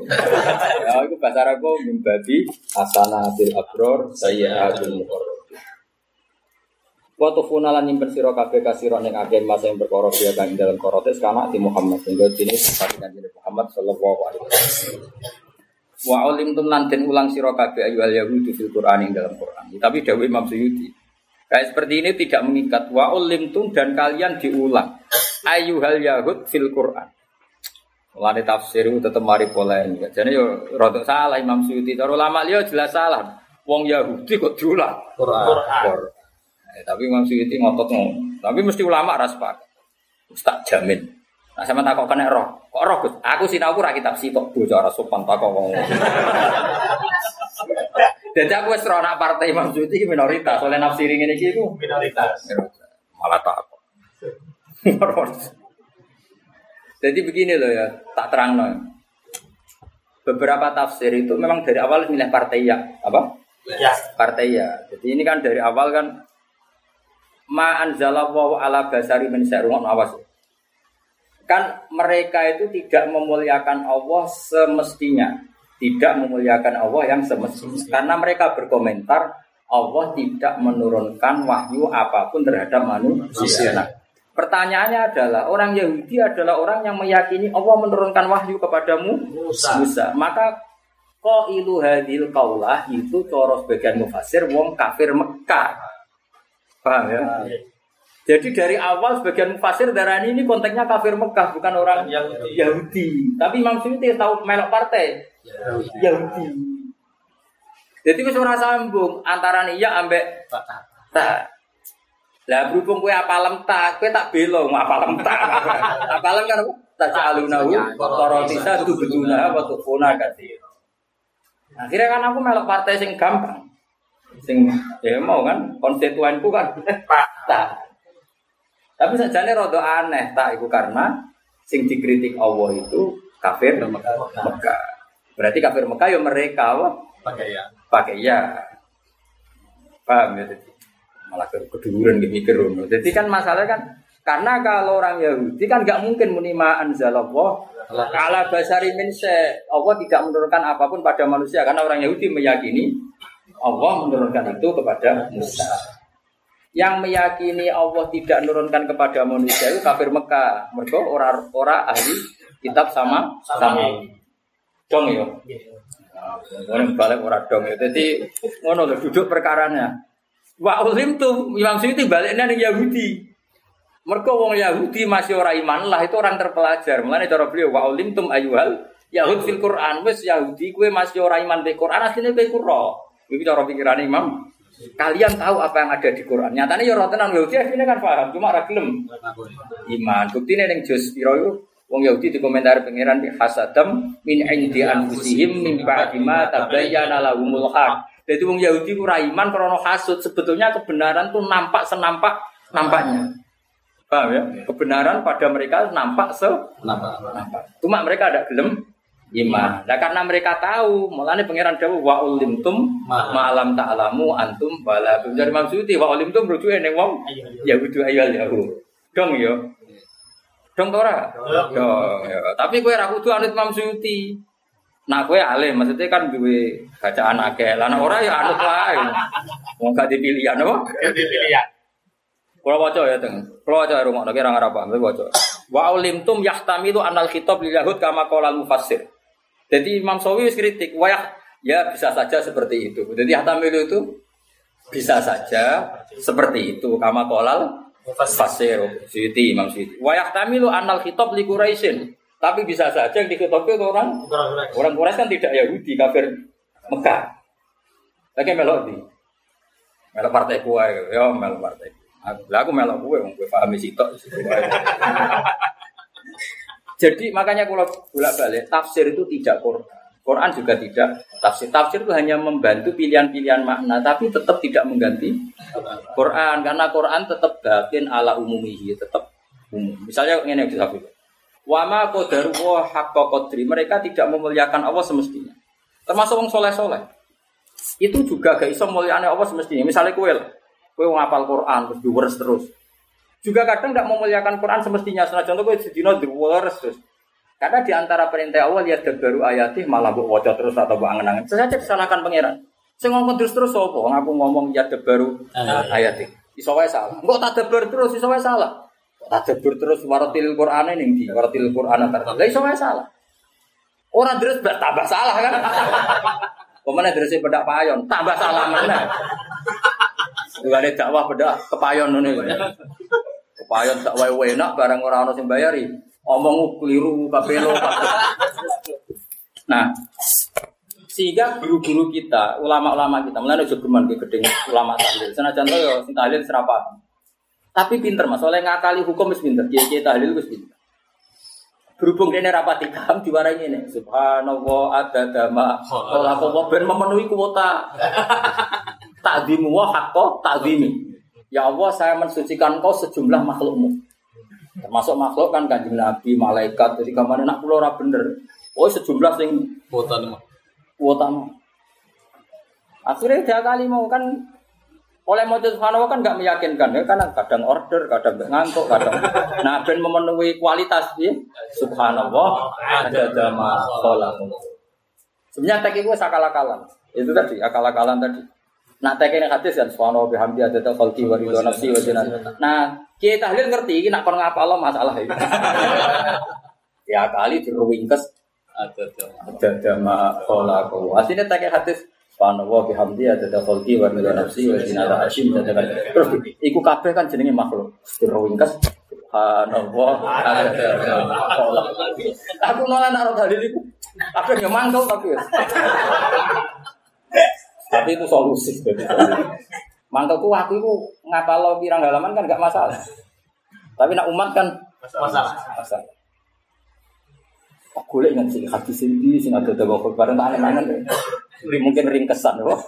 Ya iku bahasa Arab kok mimbadi asanatil abror sayyatul muqarrab. Wa tufuna lan nyimpen sira kabeh kasira ning akeh mas sing perkara biya kang dalam korotes kana di Muhammad sehingga jenis pakanane Muhammad sallallahu alaihi wasallam. Wa ulimtum lan den ulang sira kabeh ayu al yahudi fil Qur'an ing dalam Qur'an. Tapi dawuh Imam Suyuti. Kayak seperti ini tidak mengikat. Wa ulimtum dan kalian diulang ayu al yahud fil Qur'an. Mulane tafsir itu tetep mari polemik. Jane yo rada salah Imam Suyuti. Cara ulama liya jelas salah. Wong Yahudi kok diulang Qur'an. Qur'an. Eh, tapi Imam Suyuti ngotot ngono. Tapi mesti ulama ras pak. Tak jamin. Nah sama tak kok kena roh. Kok roh Gus? Aku sinauku ra kitab sitok bocah ora sopan takok wong. Dadi aku wis ora nak partai Imam Suyuti minoritas. Oleh nafsiri ngene iki iku minoritas. Malah tak kok. Jadi begini loh ya, tak terangno. Beberapa tafsir itu memang dari awal milih partai ya, apa? Ya. Partai ya. Jadi ini kan dari awal kan Ma anzalallahu ala basari min syarrun awas. Kan mereka itu tidak memuliakan Allah semestinya, tidak memuliakan Allah yang semestinya. Karena mereka berkomentar Allah tidak menurunkan wahyu apapun terhadap manusia. Nah, pertanyaannya adalah orang Yahudi adalah orang yang meyakini Allah menurunkan wahyu kepadamu Musa. Musa. Maka qailu hadil qaulah itu cara sebagian mufasir wong kafir Mekah. Paham ya? Jadi dari awal sebagian mufasir darani ini konteksnya kafir Mekah bukan orang Yahudi. Yahudi. Tapi Imam Suyuti tahu melok partai Yahudi. Yahudi. Jadi wis ora sambung antara iya ambek ta. Lah berhubung kowe apalem ta, kowe tak belo ngapalem ta. Apalem kan taja'alunahu qarotisa dubuna wa tufuna katsir. Akhirnya kan aku melok partai sing gampang. Sing ya mau kan konstituenku kan Pak Ta. Tapi sajane rada aneh tak iku karena sing dikritik Allah itu kafir Mekah. Mekah. Berarti kafir Mekah ya mereka apa? Pakai ya. Pakai ya. Paham ya tadi. Malah keduduran dipikir ngono. Jadi kan masalahnya kan karena kalau orang Yahudi kan enggak mungkin munima anzalallahu ala basari min syai. Allah tidak menurunkan apapun pada manusia karena orang Yahudi meyakini Allah menurunkan itu kepada Musa. Yang meyakini Allah tidak menurunkan kepada manusia itu kafir Mekah. Mergo ora-ora ahli kitab sama sama. Dong yo. Ngono balik ora dong. Dadi ngono lho duduk perkaranya. Wa ulim tu Imam Suyuti balikna ning Yahudi. Mergo wong Yahudi masih ora iman lah itu orang terpelajar. Mulane cara beliau wa ulim tum ayuhal Yahud fil Quran wis Yahudi kowe masih ora iman ning Quran asline kowe kura. Iki cara pikirane Imam. Kalian tahu apa yang ada di Quran. Nyatane ya ora tenan Yahudi asline kan paham, cuma ora gelem iman. Buktine ning juz pira yo wong Yahudi dikomentari pangeran bi hasadam min indi anfusihim min ba'di ma tabayyana lahumul haq. Dadi wong Yahudi ku ora iman krana hasud. Sebetulnya kebenaran tuh nampak senampak nampaknya. Paham ya? Kebenaran pada mereka nampak senampak-nampak. Cuma mereka ada gelem iman. Nah karena mereka tahu, mulane pangeran dawuh wa ulimtum ma'alam ta'lamu antum bala. Jadi maksudnya wa ulimtum rujuke ning wong Yahudi ayal Yahud. Dong ya. Dong ta ora? Dong ya. Tapi kowe ra kudu anut Imam Suyuti. Nah kowe alim maksudnya kan duwe bacaan akeh. Lah ora ya anut wae. Wong gak dipilihan apa? Gak dipilihan. Kula waca ya, Teng. Kula waca rungokno ki ra ngarep paham waca. Wa ulimtum yahtamilu anal khitab lil yahud kama qala al mufassir. Jadi Imam Syafi'i kritik, wah ya bisa saja seperti itu. Jadi hatamilu itu bisa saja seperti itu. Kama kolal fasir, Suyuti, Imam Suyuti. Wah hatamilu anal kitab li Quraisyin. Tapi bisa saja yang diketahui orang orang Quraisy kan tidak Yahudi, kafir Mekah. Lagi melodi, melok partai kuai, yo melok partai. Lagu melok kuai, kuai fahami sitok. Jadi makanya kalau bolak-balik tafsir itu tidak Quran. Quran juga tidak tafsir. Tafsir itu hanya membantu pilihan-pilihan makna, tapi tetap tidak mengganti Quran karena Quran tetap batin ala umumihi, tetap umum. Misalnya ngene iki tafsir. Wa ma qadaru wa haqqa qadri. Mereka tidak memuliakan Allah semestinya. Termasuk wong saleh-saleh. Itu juga gak iso muliane Allah semestinya. Misalnya kowe lho, kowe wong hafal Quran terus diweres terus. Juga kadang tidak memuliakan Quran semestinya. Contoh, gue sedino diweres terus. Karena di antara perintah awal ya baru ayatih malah mbok waca terus atau mbok angen-angen. Sesaji disalahkan pangeran. Sing ngomong terus terus sapa? Aku ngomong ya baru ayatih. Iso wae salah. Engko tak debar terus iso wae salah. Tak debar terus waratil Qur'ane ning ndi? Waratil Qur'ane terus. Lah iso wae salah. Ora terus tambah salah kan. Pemene terusé pedak payon, tambah salah meneh. Gale dakwah pedak kepayon ngene kok. Kepayon tak wae enak barang ora ono sing bayari. Omong keliru, kapelo, kapelo. Nah, sehingga guru-guru kita, ulama-ulama kita, mulai juga geman ke gedeng ulama tahlil. Sana contoh ya, tahlil serapat. Tapi pinter mas, oleh ngakali hukum itu pinter. Kiai-kiai tahlil itu pinter. Berhubung ini rapati paham diwarai ini. Subhanallah, adadama, kholakobah, ben memenuhi kuota. Ta'zimu wa hakko ta'zimi. Ya Allah, saya mensucikan kau sejumlah makhlukmu. Termasuk makhluk kan Kanjeng Nabi, malaikat. Jadi kemana nak pulau ora bener. Oh sejumlah sing kuota nama. Kuota nama. Akhirnya dia kali mau kan oleh maca subhanallah kan enggak meyakinkan ya karena kadang order, kadang ngantuk, kadang. Nah ben memenuhi kualitas ya. Subhanallah ada jamaah salat. Sebenarnya teki gue sakala-kalan. Itu tadi akal-akalan tadi. Nah teki nek hadis kan subhanallah bihamdi ada taqalti wa ridha nafsi wa jinan. Nah Kiai tahlil ngerti iki nak kon ngapalo masalah iki. Ya kali diruwingkes adadama kholaqo. Asline tak hadis subhanallah bihamdi adada kholqi wa min nafsi wa jinala hashim tadaka. Terus iku kabeh kan jenenge makhluk. Diruwingkes subhanallah adadama kholaqo. Aku malah nak tahlil iku. Kabeh yo mangkel tapi. Tapi itu solusi. Mangkelku aku itu ngapalo pirang halaman kan enggak masalah. Tapi nak umat kan masalah. Masalah. Aku lek nganti hadis iki sing ada dawa bareng tak aneh-aneh. Mungkin ringkesan kok.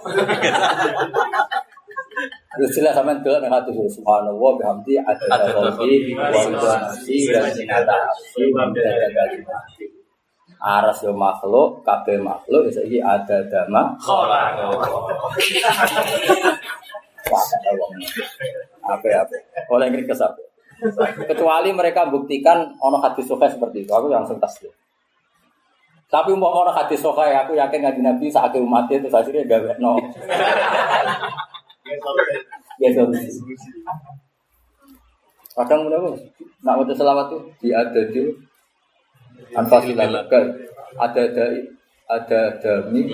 Terus sila sampean delok nang hadis subhanallah bihamdi adada qalbi wa ridwanasi wa jinata. Aras yo makhluk, kabeh makhluk iki adada ma khalaqo. Apa-apa oleh ngerti kesapa kecuali mereka buktikan ono hadis sokai seperti itu aku langsung taslim tapi mau ono hadis sokai aku yakin ngaji nabi saat umatnya itu akhirnya gak no kadang mudah nak mau selawat tuh di ada di anfasilaga ada dari ada demi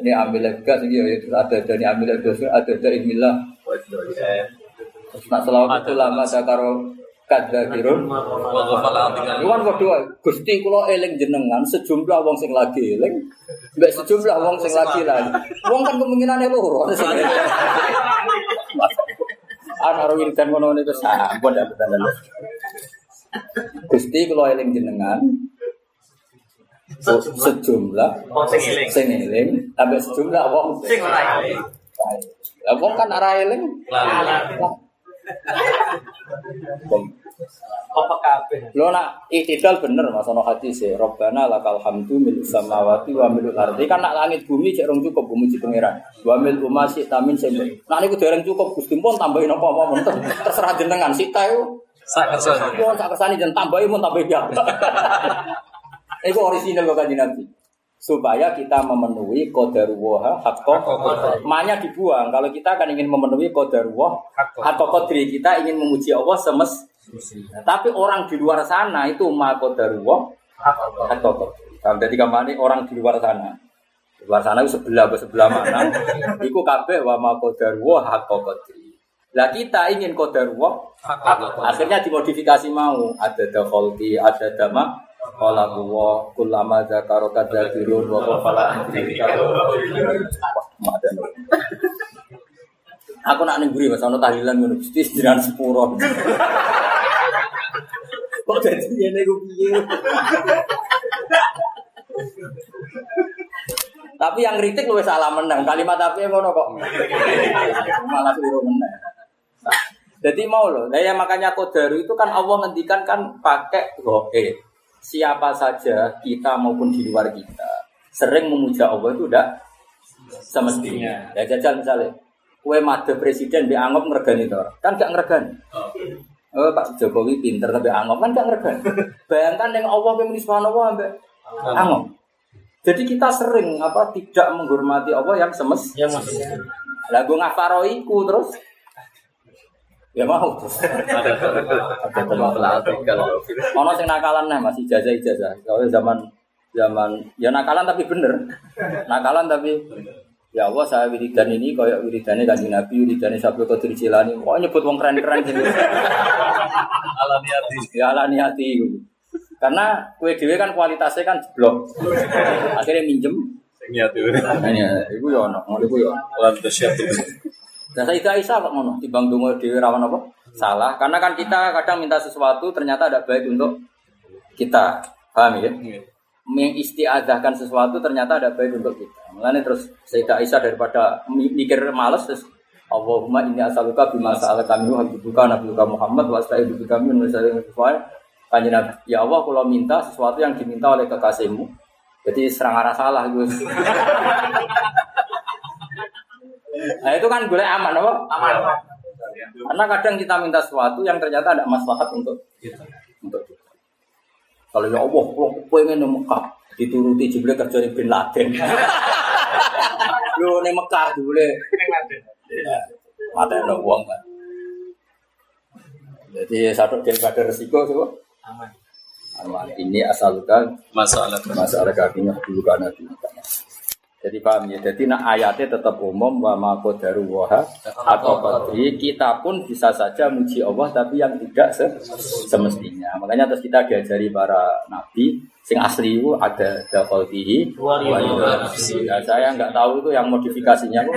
ini ambil gas ini ada demi ambil gas ada dari milah nak selawat itu lama saya karo kada kirun luan kedua gusti kulo eling jenengan sejumlah wong sing lagi eling mbak sejumlah wong sing lagi lagi wong kan kemungkinannya luhur anak ruwil dan mono itu sampun ya betul gusti kulo eling jenengan sejumlah wong sing eling sing eling ambek sejumlah wong sing ora eling. Lah wong kan ora eling. Apa kabeh. Lho nak iktidal bener Mas ono hadise Rabbana lakal hamdu mil samawati wa mil ardi kan nak langit bumi cek rung cukup bumi cek pangeran. Wa mil umasi tamin sing. Nah niku dereng cukup Gusti pun tambahin apa-apa men terserah jenengan sita yo sak kersane. Yo sak kersane jeneng tambahi mun tambahi ya. Itu original kok Kanjeng Nabi. Supaya kita memenuhi qadarullah haqqo qadri. Manya dibuang kalau kita kan ingin memenuhi qadarullah haqqo qadri. Kita ingin memuji Allah semes. Nah, tapi orang di luar sana itu ma qadarullah haqqo qadri. Jadi kamane orang di luar sana. Di luar sana itu sebelah sebelah mana? Iku kabeh wa ma qadarullah haqqo qadri. Lah kita ingin qadarullah haqqo. Akhirnya dimodifikasi mau ada dakhalti, ada dama Qala huwa kullama dzakara kadzakirun wa qafala dzikru. Aku nak ning mburi Mas ana tahlilan ngono Gusti jiran sepuro. Kok dadi ngene iku piye? Tapi yang kritik luwes salah menang. Kalimat ape ngono kok. Malah keliru menang. Jadi mau lho. Lah ya makanya qadaru itu kan Allah ngendikan kan pakai ghaib. Siapa saja kita maupun di luar kita sering memuja Allah itu udah semestinya. Ya jajal misalnya, kue madep presiden dianggap ngergani itu, kan gak ngergani. Oh, Pak Jokowi pinter tapi angom kan gak ngergan. Bayangkan yang Allah meniswan Allah ambek angom. Jadi kita sering apa tidak menghormati Allah yang semes. Ya maksudnya. Lah gua ngafaroiku terus. Ya mau. Ada ada pelaut kalau. Ono sing nakalan nah masih jajah-jajah. Kalau zaman zaman ya nakalan tapi bener. Nakalan tapi ya Allah saya wiridan ini kayak wiridane Kanjeng Nabi, wiridane Sabtu Qadir Jilani. Kok nyebut wong keren-keren gitu. Alani hati, ya alani hati. Karena kowe dhewe kan kualitasnya kan jeblok. Akhirnya minjem sing niat dhewe. Ya iku yo ono, iku yo lan desiap. Nah, Sayyidah Aisyah kok ngono, timbang donga dhewe rawan apa? Salah. Karena kan kita kadang minta sesuatu ternyata ada baik untuk kita. Paham ya? Mengistiazahkan sesuatu ternyata ada baik untuk kita. Mulane terus Sayyidah Aisyah daripada mikir males terus Allahumma inni as'aluka bima sa'alaka minhu habibuka nabiyuka Muhammad wa asta'iduka min syarri ma kanjeng Nabi, ya Allah kalau minta sesuatu yang diminta oleh kekasihmu. Jadi serang arah salah Gus. Nah itu kan boleh aman apa? Aman. Karena kadang kita minta sesuatu yang ternyata ada maslahat untuk kita. Untuk kita. Kalau ya Allah, kalau pengen nang Mekah, dituruti jebule kerjane bin Laden. Lho ning Mekah jebule ning Laden. Padahal wong kan. Jadi satu daripada resiko coba. Aman. Aman. Ini asalkan masalah masalah kakinya dulu karena jadi paham ya. Jadi nak ayatnya tetap umum wa maqdaru waha atau qadri kita pun bisa saja muji Allah tapi yang tidak semestinya. Makanya terus kita diajari para nabi sing asli itu ada ada qalbihi wa nafsi. Saya enggak tahu itu yang modifikasinya kok.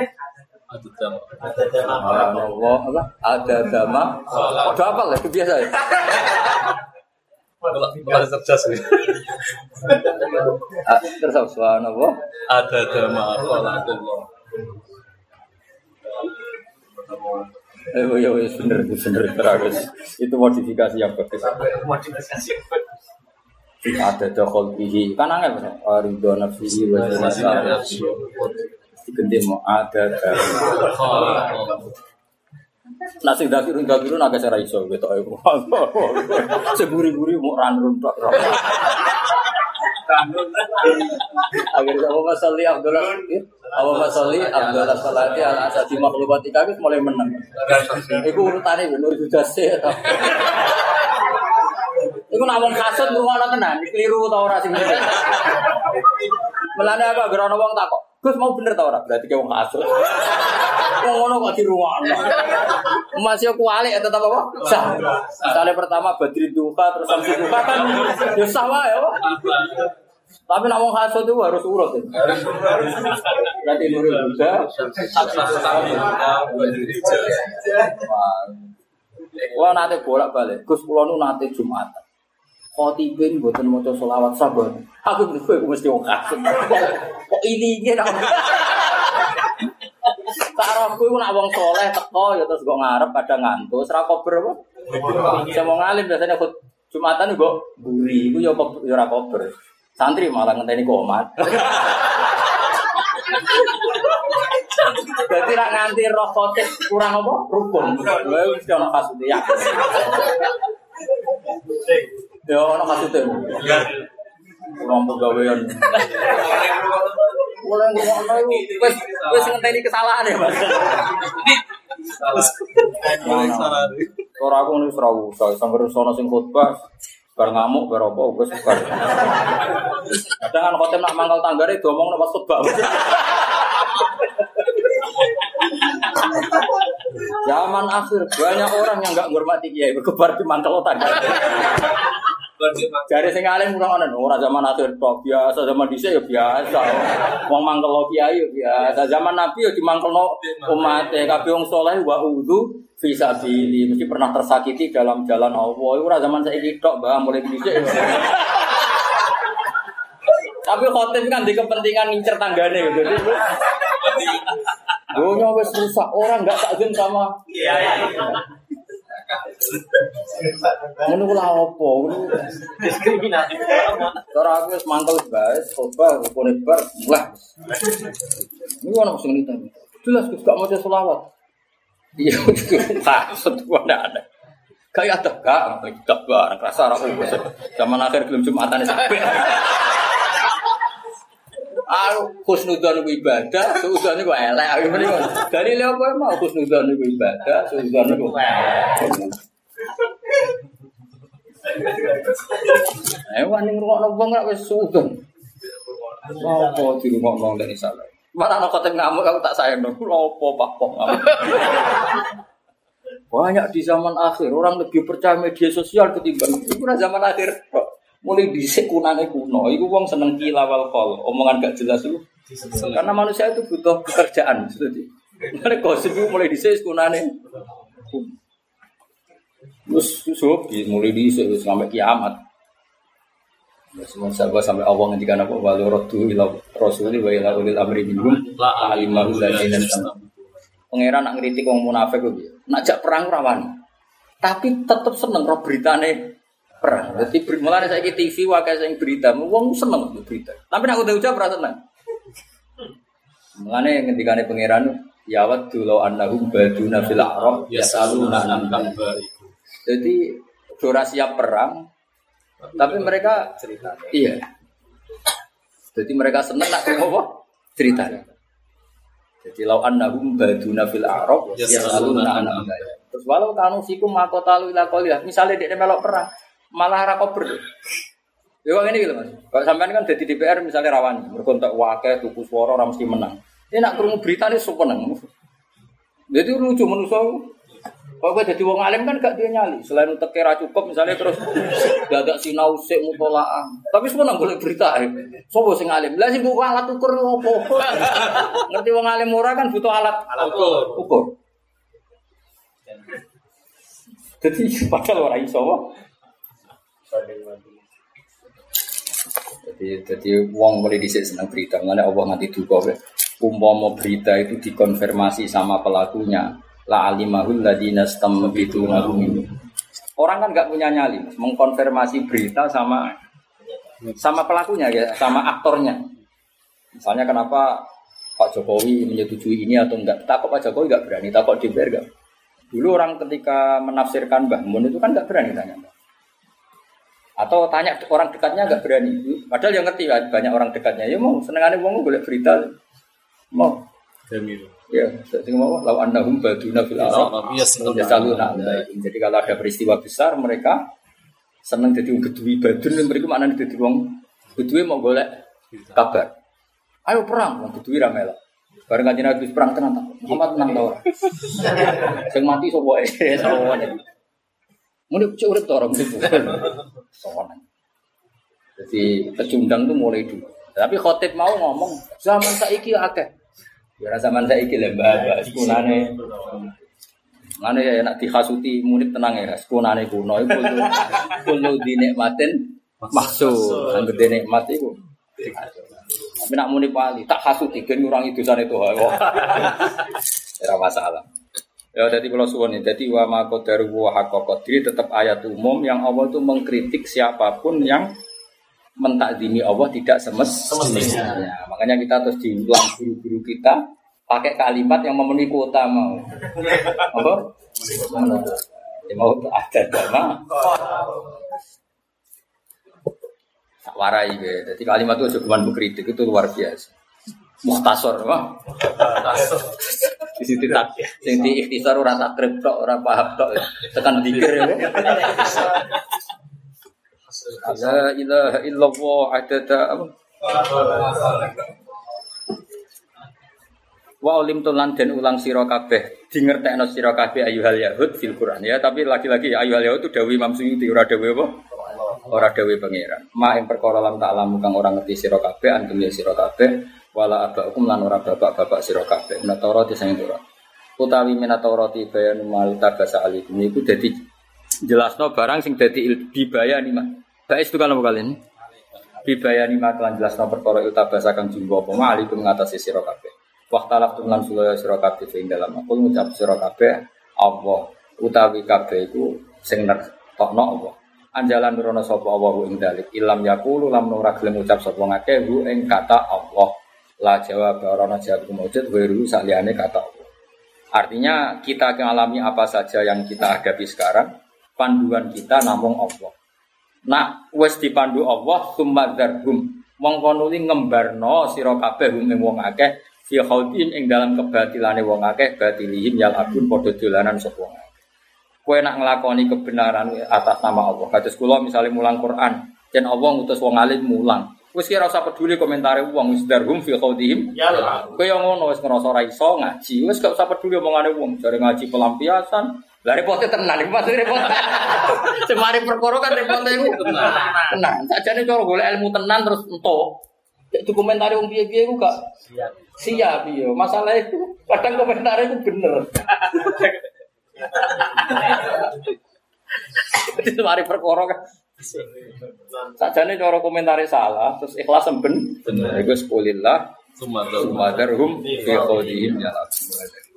Ada dama Allah apa? Ada dama. Ada apa lah kebiasaan. Kalau cerdas nih. Terus suara Allah. Ada dama Allah. Eh, yo yo bener bener terus. Itu modifikasi yang bagus. Modifikasi yang bagus. Ada dokol bihi. Kan angel Mas. Arido nafsi wa nafsa. Digendhe mau ada nah sing dakir-dakirun agak ora iso ketoke seburi-buri mau ranrun tok ora agar Allahumma sholli Abdullah Allahumma sholli Abdullah salati ala asati makhluqati kami mulai menang iku urutane Nur Judase to iku namung kasut ruwono tenan keliru ta ora sing ngene melane apa gerono wong takok Gus mau bener tau ora? Berarti kowe asal. Wong ngono kok diruwakno. Masih aku alik tetep apa? Sah. Kali pertama Badri Duha terus Samsi Duha kan yo sah wae apa? Tapi nek wong asal itu harus urut. Harus urut. Berarti Nur Huda satu-satunya. Wah, nate bolak-balik. Gus kula nu nate Jumatan. Khotibin mboten maca selawat sabar. Aku kuwi mesti wong kasut. Kok ilinge nek. Tarang kuwi nek wong saleh teko ya terus kok ngarep padha ngantos ra kober apa? Semong alim biasane khut Jumatan kok mburi iku ya ya ora kober. Santri malah ngenteni komat. Dadi ra nganti roh khotib kurang apa? Rukun. Lha wis ana kasut ya. Ya, anak kasutnya. Kurang pegawaian. Kurang pegawaian itu. Gue ngenteni kesalahan ya, Mas. Salah. Ora aku wis ra usah sampeyan sono sing khotbah bar ngamuk bar apa wis bar. Kadang kan khotib nak mangkal tanggare diomong nek khotbah. Zaman akhir banyak orang yang enggak menghormati kiai berkebar di mangkal tanggare. Jare sing alim ora ana ora zaman akhir tok biasa zaman dhisik ya biasa. Wong mangkelo kiai ya biasa. Zaman Nabi ya dimangkelno umate kabeh wong saleh wa udzu fi sabili mesti pernah tersakiti dalam jalan Allah. Ora zaman saiki tok Mbah mulai dhisik. Tapi khotib kan di kepentingan ngincer tanggane gitu. Dunia wis rusak orang enggak takzim sama kiai. Ngono kula opo ngono diskriminasi cara aku wis mangkel baes coba rukune bar lah niku ana sing nita jelas gak maca selawat iya maksud gua ndak ada Kayak ada gak, gak barang kerasa orang itu. Zaman akhir belum Jumatan sampai. Aku khusnudzon ibadah, suudzon iku elek. Dari lha apa mau khusnudzon iku ibadah, suudzon iku elek. Eh wani ngrungokno wong lak wis suudzon. Apa dirungokno nek isa lek. Malah nek kote ngamuk aku tak sayangno. Apa papok. Banyak di zaman akhir orang lebih percaya media sosial ketimbang iku nang zaman akhir. Mulai bisik kunane kuno, itu wong seneng kilawal kol, omongan gak jelas lu. Karena manusia itu butuh pekerjaan, jadi mulai gosip itu mulai bisik kunane. Terus susuk, mulai bisik terus sampai kiamat. Semua sahabat sampai Allah ngendikan apa waluratu ila rasuli wa ila ulil amri minhum la alimahu ladinan sama. Pangeran nak ngritik wong munafik kok, nak jak perang ora wani. Tapi tetep seneng ro beritane. Perang. Jadi mulai saya ke T V, wakai saya berita, wong seneng tu berita. Tapi nak udah ucap rasa senang. Mengenai ketika ni pangeran, ya wat dulau annahum baduna fil a'rab yasaluna an bariku. Jadi sudah siap perang, tapi mereka cerita. Iya. Jadi mereka senang nak ngopo cerita. Jadi lau annahum baduna fil a'rab yasaluna an bariku. Terus walau kanu sikum makotalu ila qalilah. Misalnya dia melok perang. Malah ra kober. Ya kok ngene iki lho Mas. Kok sampean kan dadi D P R misale rawani, berkontak wae tuku swara ora mesti menang. Ini nak krungu beritane sok menang. Dadi lucu menungso. Kok kowe dadi wong alim kan gak duwe nyali. Selain uteke ra cukup misale terus dadak sinau sik mutolaah. Tapi semono golek berita. Sopo sing alim? Lah sing buku alat ukur opo? Ngerti wong alim ora kan butuh alat alat ukur. Dadi padahal ora iso wae. Jadi, jadi uang mulai dicek senang berita. Mengenai Allah nanti duga, umpama berita itu dikonfirmasi sama pelakunya. La alimahul ladina stam begitu nagum. Orang kan nggak punya nyali, mengkonfirmasi berita sama sama pelakunya, ya, sama aktornya. Misalnya kenapa Pak Jokowi menyetujui ini atau enggak? Takut Pak Jokowi nggak berani, takut D P R nggak. Dulu orang ketika menafsirkan Mbah Mun itu kan nggak berani tanya. Atau tanya orang dekatnya enggak berani. Padahal yang ngerti ya, banyak orang dekatnya. Ya mau senengane wong golek berita. Mau. Demir. Ya, sing mau law annahum baduna fil arab. Jadi kalau ada peristiwa besar mereka seneng jadi gedui badun mriku maknane dadi wong gedui mau golek kabar. Ayo perang wong gedui ra melok. Bareng kanjeng Nabi perang tenan ta. Muhammad menang ta ora? Sing mati sapa ae sawane. Mulai kecil urut orang itu, soalan. Jadi pecundang tu mulai dulu. Tapi khotib mau ngomong zaman saiki akeh. Biar zaman saiki lembah, sekunane. Mana ya nak dihasuti murid tenang ya. Sekunane kuno itu kuno dinikmatin maksud, anggur dinikmat itu. Tapi nak murid wali tak hasuti kan orang itu sana itu. Tidak masalah. Ya, jadi kalau suwun, jadi wa maqdaru wa haqqa qadri tetap ayat umum yang Allah itu mengkritik siapapun yang mentakdimi Allah tidak semestinya. Ya, makanya kita terus diulang guru-guru kita pakai kalimat yang memenuhi kuota mau. Apa? Ya, mau ada agama. Tak warai ya. Jadi kalimat itu cuma mengkritik itu luar biasa. Mukhtasar wah. Di situ tak sing diikhtisar ora tak krep tok ora paham tok tekan zikir. La ilaha illallah adada apa? Wa ulim tulan den ulang sira kabeh dingertekno sira kabeh ayuhal yahud fil Quran ya tapi lagi-lagi ayuhal yahud itu dawuh Imam Suyuti ora dawuh apa? Ora dawuh pangeran. Ma ing perkara lan ta'lamu kang ora ngerti sira kabeh antum ya sira kabeh wala abakum lan ora bapak-bapak sira kabeh menatoroti sing Taurat utawi menatoroti bayanu malita basa alikum iku dadi jelasno barang sing dadi dibayani mak baes itu kalau kalian dibayani mak lan jelasno perkara uta basa kang jumbo apa alikum ngatasi sira kabeh waqtalaf tumlan sulaya sira kabeh ing dalem aku ngucap sira kabeh Allah utawi kabeh iku sing nertokno Allah anjalan nurono sapa Allah ing dalik ilam yaqulu lam ora gelem ngucap sapa ngake hu ing kata Allah la jawab orang jawab kemudian baru saliannya kata Allah. Artinya kita mengalami apa saja yang kita hadapi sekarang panduan kita namung Allah. Nak wis dipandu Allah summadzarbum mongko nuli ngembarno sira kabeh ing wong akeh fi khautin ing dalam kebatilane wong akeh batilihim yal abun padha dolanan sapa wong akeh. Kowe nak nglakoni kebenaran atas nama Allah. Kados kula misale mulang Quran, yen Allah ngutus wong alim mulang. Wis ora usah peduli komentare wong, wis darhum fi qaudihim yal abun. Kowe ngono wis ngrasa ora iso ngaji, wis gak usah peduli omongane wong, jare ngaji pelampiasan. Lah repotnya tenan, repot repot. Semari perkara kan repotnya iku. Tenan. Sajane cara golek ilmu tenan terus entuk. Dokumentari wong piye-piye iku gak siap ya. Masalah itu kadang komentare iku bener. Semari perkara kan. Sajane cara komentare salah terus ikhlas ben bener. Iku sepolillah sumadarhum fi qawlihim ya.